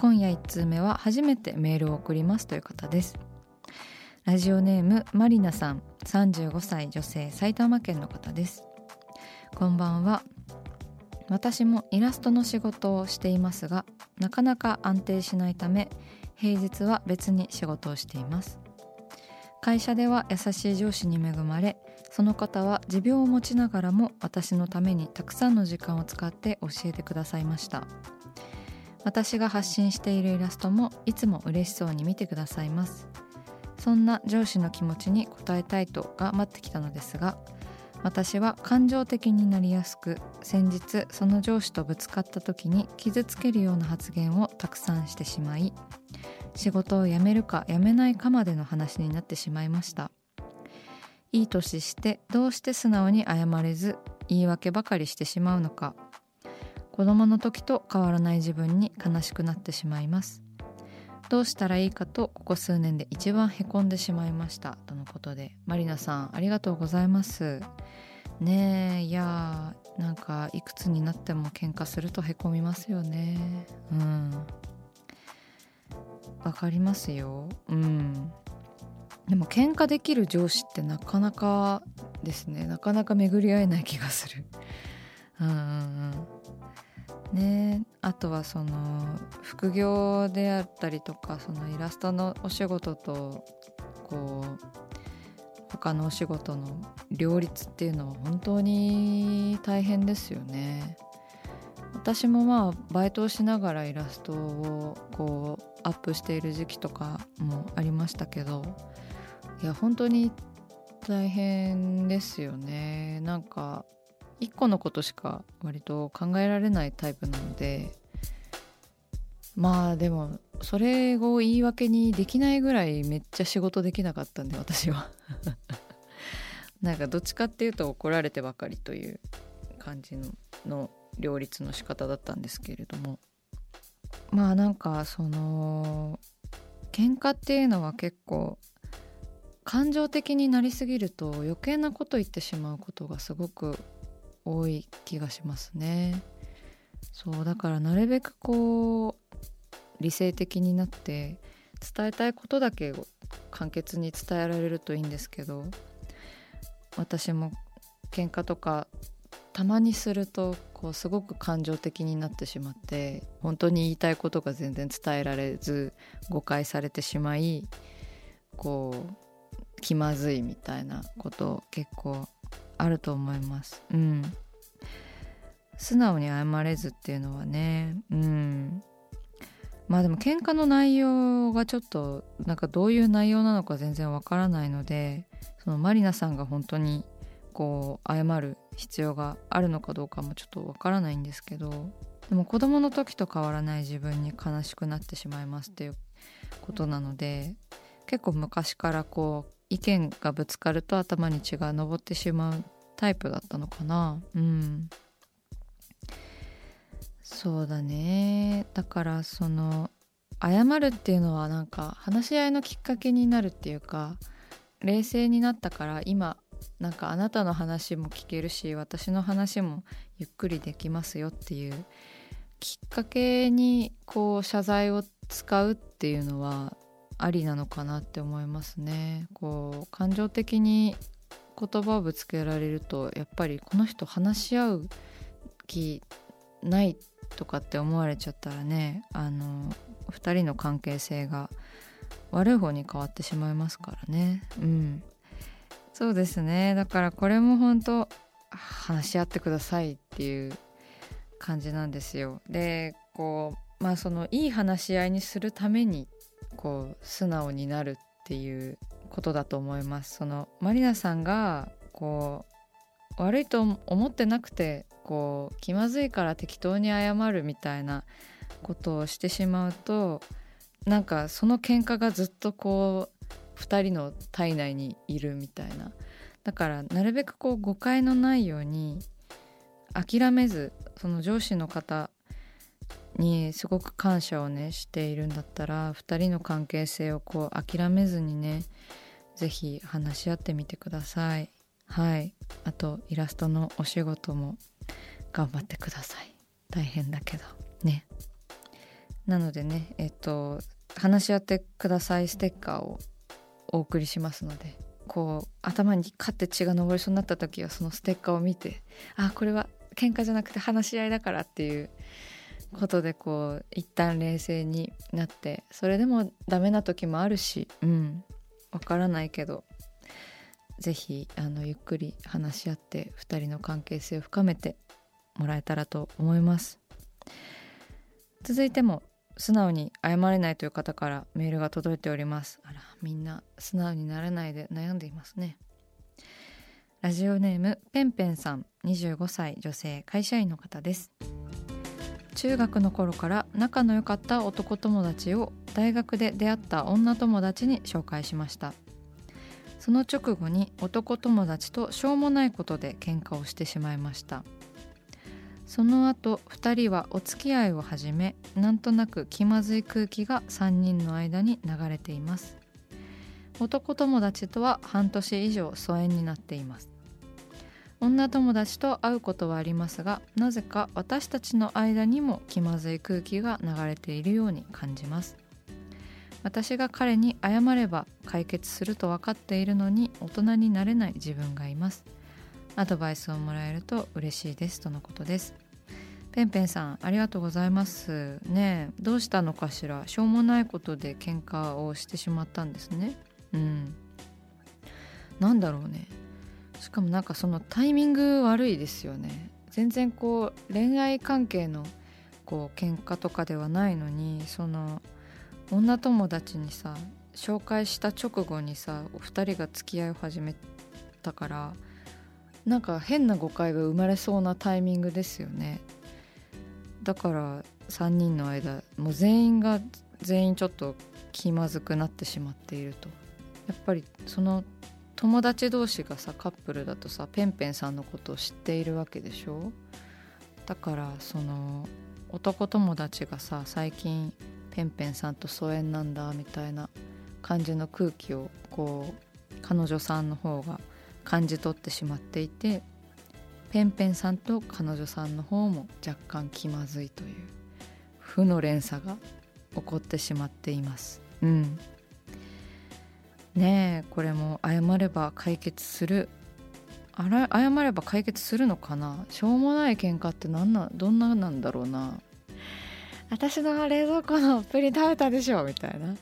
今夜1通目は初めてメールを送りますという方です。ラジオネームマリナさん、35歳、女性、埼玉県の方です。こんばんは。私もイラストの仕事をしていますが、なかなか安定しないため平日は別に仕事をしています。会社では優しい上司に恵まれ、その方は持病を持ちながらも私のためにたくさんの時間を使って教えてくださいました。私が発信しているイラストもいつも嬉しそうに見てくださいます。そんな上司の気持ちに応えたいと頑張ってきたのですが、私は感情的になりやすく、先日その上司とぶつかった時に傷つけるような発言をたくさんしてしまい、仕事を辞めるか辞めないかまでの話になってしまいました。いい年してどうして素直に謝れず言い訳ばかりしてしまうのか、子供の時と変わらない自分に悲しくなってしまいます。どうしたらいいかとここ数年で一番へこんでしまいましたとのことで、マリナさんありがとうございますね。えいやー、なんかいくつになっても喧嘩するとへこみますよね。わかりますよ。でも喧嘩できる上司ってなかなかですね、なかなか巡り合えない気がする。あとはその副業であったりとか、そのイラストのお仕事とこう他のお仕事の両立っていうのは本当に大変ですよね。私もバイトをしながらイラストをこうアップしている時期とかもありましたけど、いや本当に大変ですよね。なんか一個のことしか割と考えられないタイプなので、でもそれを言い訳にできないぐらいめっちゃ仕事できなかったんで、私はなんかどっちかっていうと怒られてばかりという感じの両立の仕方だったんですけれども、なんかその喧嘩っていうのは結構感情的になりすぎると余計なこと言ってしまうことがすごく多い気がしますね。そうだからなるべくこう理性的になって伝えたいことだけを簡潔に伝えられるといいんですけど、私も喧嘩とかたまにするとこうすごく感情的になってしまって、本当に言いたいことが全然伝えられず誤解されてしまい、こう気まずいみたいなこと結構あると思います。素直に謝れずっていうのはね、でも喧嘩の内容がちょっとなんかどういう内容なのか全然わからないので、そのマリナさんが本当にこう謝る必要があるのかどうかもちょっとわからないんですけど、でも子供の時と変わらない自分に悲しくなってしまいますっていうことなので、結構昔からこう意見がぶつかると頭に血が上ってしまうタイプだったのかな。そうだね。だからその謝るっていうのはなんか話し合いのきっかけになるっていうか、冷静になったから今なんかあなたの話も聞けるし私の話もゆっくりできますよっていうきっかけにこう謝罪を使うっていうのはありなのかなって思いますね。こう感情的に言葉をぶつけられるとやっぱりこの人話し合う気ないとかって思われちゃったらね、2人の関係性が悪い方に変わってしまいますからね。うん、そうですね。だからこれも本当話し合ってくださいっていう感じなんですよ。で、こう、まあ、そのいい話し合いにするためにこう素直になるっていうことだと思います。そのまりなさんがこう悪いと思ってなくてこう気まずいから適当に謝るみたいなことをしてしまうと、なんかその喧嘩がずっとこう2人の体内にいるみたいな。だからなるべくこう誤解のないように諦めず、その上司の方にすごく感謝をねしているんだったら、2人の関係性をこう諦めずにね、ぜひ話し合ってみてください。はい、あとイラストのお仕事も頑張ってください。大変だけどね。なのでね、話し合ってくださいステッカーをお送りしますので、こう頭にカッて血が上りそうになった時はそのステッカーを見て、あ、これは喧嘩じゃなくて話し合いだからっていうことで、こう一旦冷静になって、それでもダメな時もあるし、うん、わからないけど、ぜひゆっくり話し合って2人の関係性を深めてもらえたらと思います。続いても素直に謝れないという方からメールが届いております。あら、みんな素直になれないで悩んでいますね。ラジオネームペンペンさん、25歳女性会社員の方です。中学の頃から仲の良かった男友達を大学で出会った女友達に紹介しました。その直後に男友達としょうもないことで喧嘩をしてしまいました。その後2人はお付き合いを始め、なんとなく気まずい空気が3人の間に流れています。男友達とは半年以上疎遠になっています。女友達と会うことはありますが、なぜか私たちの間にも気まずい空気が流れているように感じます。私が彼に謝れば解決すると分かっているのに、大人になれない自分がいます。アドバイスをもらえると嬉しいです、とのことです。ペンペンさん、ありがとうございますね。どうしたのかしら。しょうもないことで喧嘩をしてしまったんですね。うん、なんだろうね。しかもなんかそのタイミング悪いですよね。全然こう恋愛関係のこう喧嘩とかではないのに、その女友達にさ紹介した直後にさ、お二人が付き合いを始めたから、なんか変な誤解が生まれそうなタイミングですよね。だから3人の間もう全員ちょっと気まずくなってしまっていると。やっぱりその友達同士がさ、カップルだとさ、ペンペンさんのことを知っているわけでしょ。だからその男友達がさ、最近ペンペンさんと疎遠なんだみたいな感じの空気をこう彼女さんの方が感じ取ってしまっていて、ペンペンさんと彼女さんの方も若干気まずいという負の連鎖が起こってしまっています。うん、ねえ、これも謝れば解決するのかな。しょうもない喧嘩ってどんななんだろうな。私の冷蔵庫のプリン食べたでしょみたいな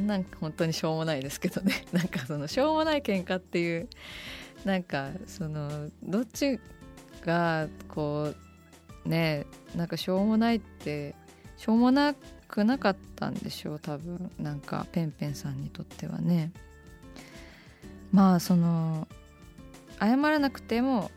なんか本当にしょうもないですけどね。なんかそのしょうもない喧嘩っていう、なんかそのどっちがこうね、なんかしょうもないってしょうもなくなかったんでしょう、多分。なんかペンペンさんにとってはね。まあその謝らなくても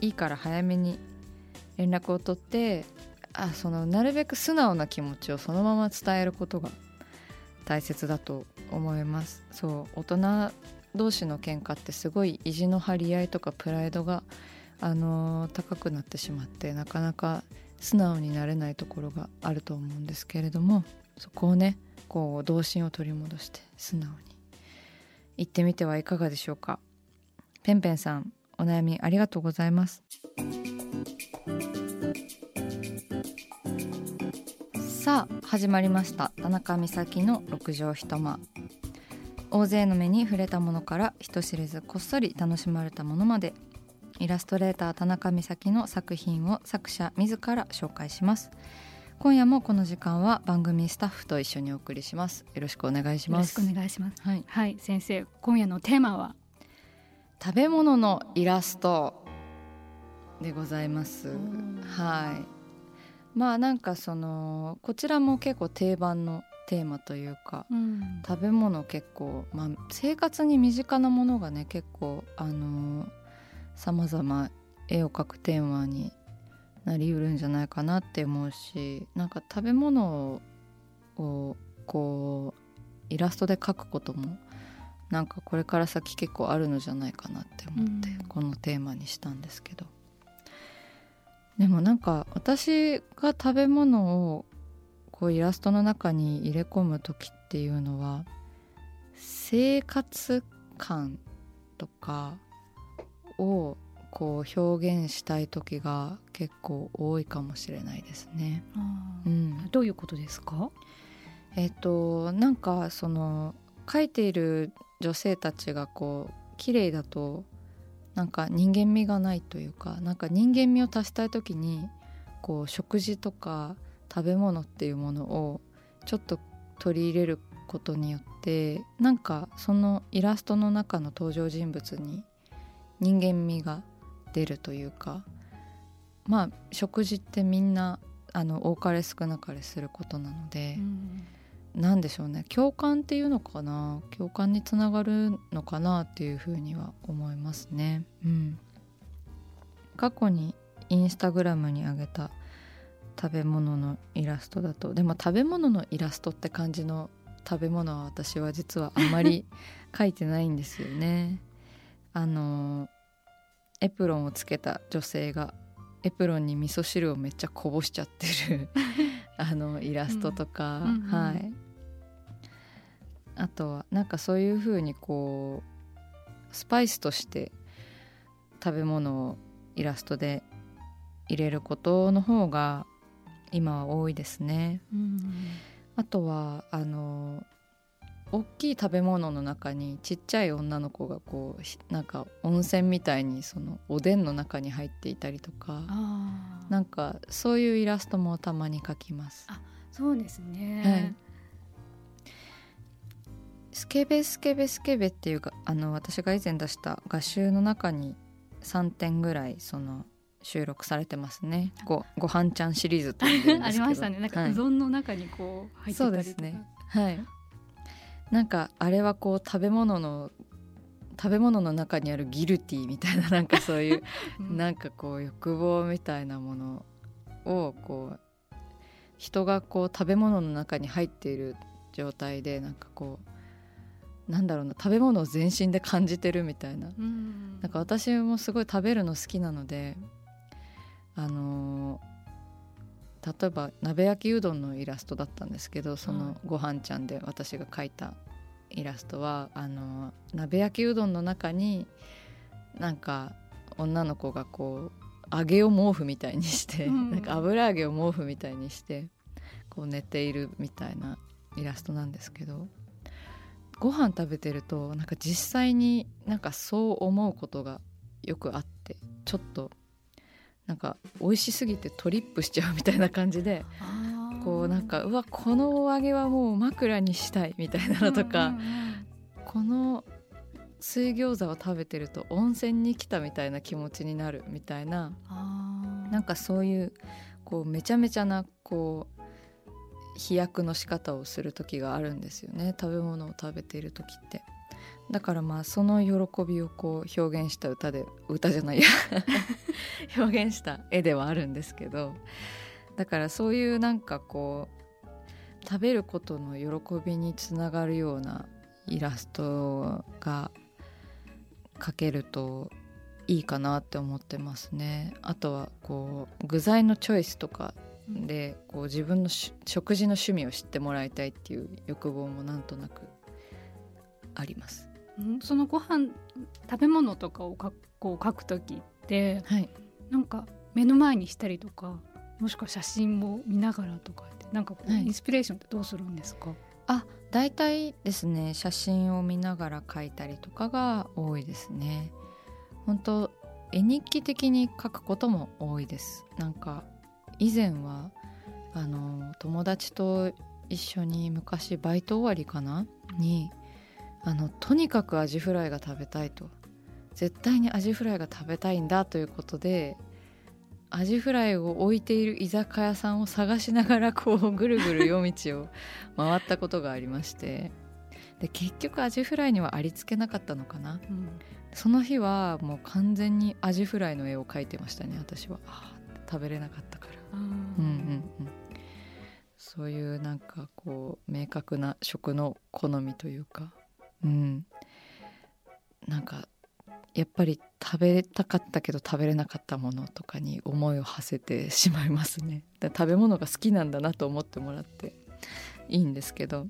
いいから早めに連絡を取って、そのなるべく素直な気持ちをそのまま伝えることが大切だと思います。そう、大人同士の喧嘩ってすごい意地の張り合いとかプライドが、高くなってしまって、なかなか素直になれないところがあると思うんですけれども、そこをねこう童心を取り戻して素直に行ってみてはいかがでしょうか。ペンペンさん、お悩みありがとうございます。さあ始まりました、田中美咲の六畳一間。大勢の目に触れたものから人知れずこっそり楽しまれたものまで、イラストレーター田中美咲の作品を作者自ら紹介します。今夜もこの時間は番組スタッフと一緒にお送りします。よろしくお願いします。よろしくお願いします、はいはい、先生、今夜のテーマは食べ物のイラストでございます、はい、まあなんかそのこちらも結構定番のテーマというか、うん、食べ物結構、まあ、生活に身近なものがね結構さまざま絵を描くテーマになりうるんじゃないかなって思うし、なんか食べ物をこうイラストで描くこともなんかこれから先結構あるのじゃないかなって思って、うん、このテーマにしたんですけど、でもなんか私が食べ物をこうイラストの中に入れ込む時っていうのは生活感とかをこう表現したい時が結構多いかもしれないですね。うん、どういうことですか？なんかその描いている女性たちがこう綺麗だとなんか人間味がないというか、なんか人間味を足したい時にこう食事とか食べ物っていうものをちょっと取り入れることによってなんかそのイラストの中の登場人物に人間味が出るというか、まあ食事ってみんな多かれ少なかれすることなので、なんでしょうね、共感っていうのかな、共感につながるのかなっていうふうには思いますね、うん、過去にインスタグラムに上げた食べ物のイラストだと、でも食べ物のイラストって感じの食べ物は私は実はあまり描いてないんですよね。エプロンをつけた女性がエプロンに味噌汁をめっちゃこぼしちゃってるイラストとか、うん、はい、あとはなんかそういう風にこうスパイスとして食べ物をイラストで入れることの方が今は多いですね、うん、あとは大きい食べ物の中にちっちゃい女の子がこうなんか温泉みたいにそのおでんの中に入っていたりとか、あ、なんかそういうイラストもたまに描きます。あ、そうですね、はい、スケベスケベスケベっていうか私が以前出した画集の中に3点ぐらいその収録されてますね。 ご飯ちゃんシリーズって言ってるんですけどありましたね。なんかうどんの中にこう入ってたりとか、そうですね、はい、なんかあれはこう食べ物の中にあるギルティみたいな、なんかそういうなんかこう欲望みたいなものをこう人がこう食べ物の中に入っている状態でなんかこうなんだろうな、食べ物を全身で感じてるみたいな、なんか私もすごい食べるの好きなので例えば鍋焼きうどんのイラストだったんですけど、そのご飯ちゃんで私が描いたイラストは鍋焼きうどんの中になんか女の子がこう揚げを毛布みたいにして、うん、なんか油揚げを毛布みたいにしてこう寝ているみたいなイラストなんですけど、ご飯食べてるとなんか実際になんかそう思うことがよくあって、ちょっとなんか美味しすぎてトリップしちゃうみたいな感じで、こうなんかうわこのお揚げはもう枕にしたいみたいなのとか、この水餃子を食べてると温泉に来たみたいな気持ちになるみたいな、なんかそういうこうめちゃめちゃなこう飛躍の仕方をする時があるんですよね、食べ物を食べている時って。だからまあその喜びをこう表現した表現した絵ではあるんですけど、だからそういうなんかこう食べることの喜びにつながるようなイラストが描けるといいかなって思ってますね。あとはこう具材のチョイスとかでこう自分の食事の趣味を知ってもらいたいっていう欲望もなんとなくあります。そのご飯食べ物とかを書くときって、はい、なんか目の前にしたりとかもしくは写真を見ながらとかってなんかこう、はい、インスピレーションってどうするんですか？あ、大体ですね、写真を見ながら描いたりとかが多いですね。本当絵日記的に描くことも多いです。なんか以前は友達と一緒に昔バイト終わりかなにとにかくアジフライが食べたいと、絶対にアジフライが食べたいんだということでアジフライを置いている居酒屋さんを探しながらこうぐるぐる夜道を回ったことがありましてで結局アジフライにはありつけなかったのかな、うん、その日はもう完全にアジフライの絵を描いてましたね、私は。あ、食べれなかったから、そういうなんかこう明確な食の好みというか、うん、なんかやっぱり食べたかったけど食べれなかったものとかに思いを馳せてしまいますね。だから食べ物が好きなんだなと思ってもらっていいんですけど、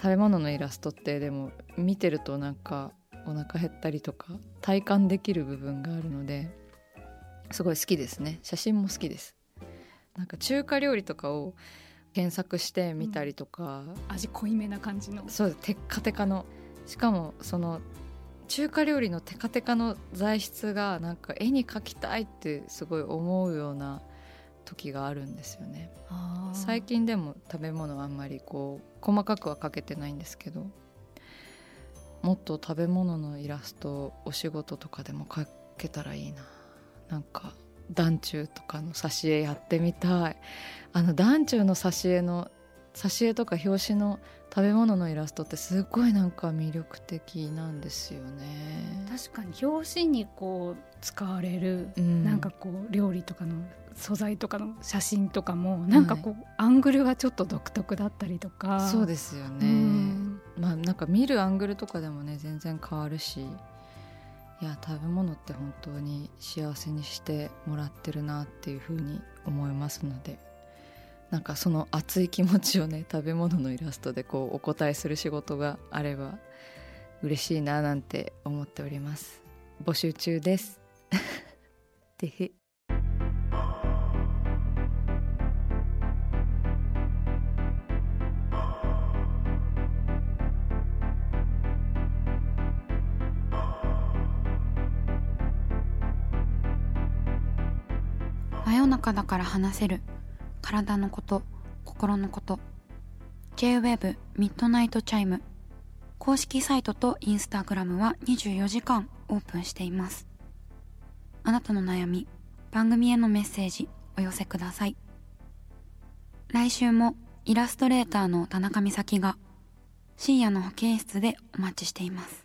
食べ物のイラストってでも見てるとなんかお腹減ったりとか体感できる部分があるのですごい好きですね。写真も好きです。なんか中華料理とかを検索してみたりとか、味濃いめな感じの、そう、テッカテカの、しかもその中華料理のテカテカの材質がなんか絵に描きたいってすごい思うような時があるんですよね。あ、最近でも食べ物はあんまりこう細かくは描けてないんですけど、もっと食べ物のイラストお仕事とかでも描けたらいいな。なんか団中とかの挿絵やってみたい。団中の挿絵とか表紙の食べ物のイラストってすごいなんか魅力的なんですよね。確かに表紙にこう使われる、うん、なんかこう料理とかの素材とかの写真とかもなんかこう、はい、アングルがちょっと独特だったりとか。そうですよね、まあ、なんか見るアングルとかでもね全然変わるし、いや食べ物って本当に幸せにしてもらってるなっていうふうに思いますので、なんかその熱い気持ちをね食べ物のイラストでこうお答えする仕事があれば嬉しいななんて思っております。募集中ですてへ。だから話せる体のこと、心のこと。 J-WAVE ミッドナイトチャイム公式サイトとインスタグラムは24時間オープンしています。あなたの悩み、番組へのメッセージお寄せください。来週もイラストレーターの田中美咲が深夜の保健室でお待ちしています。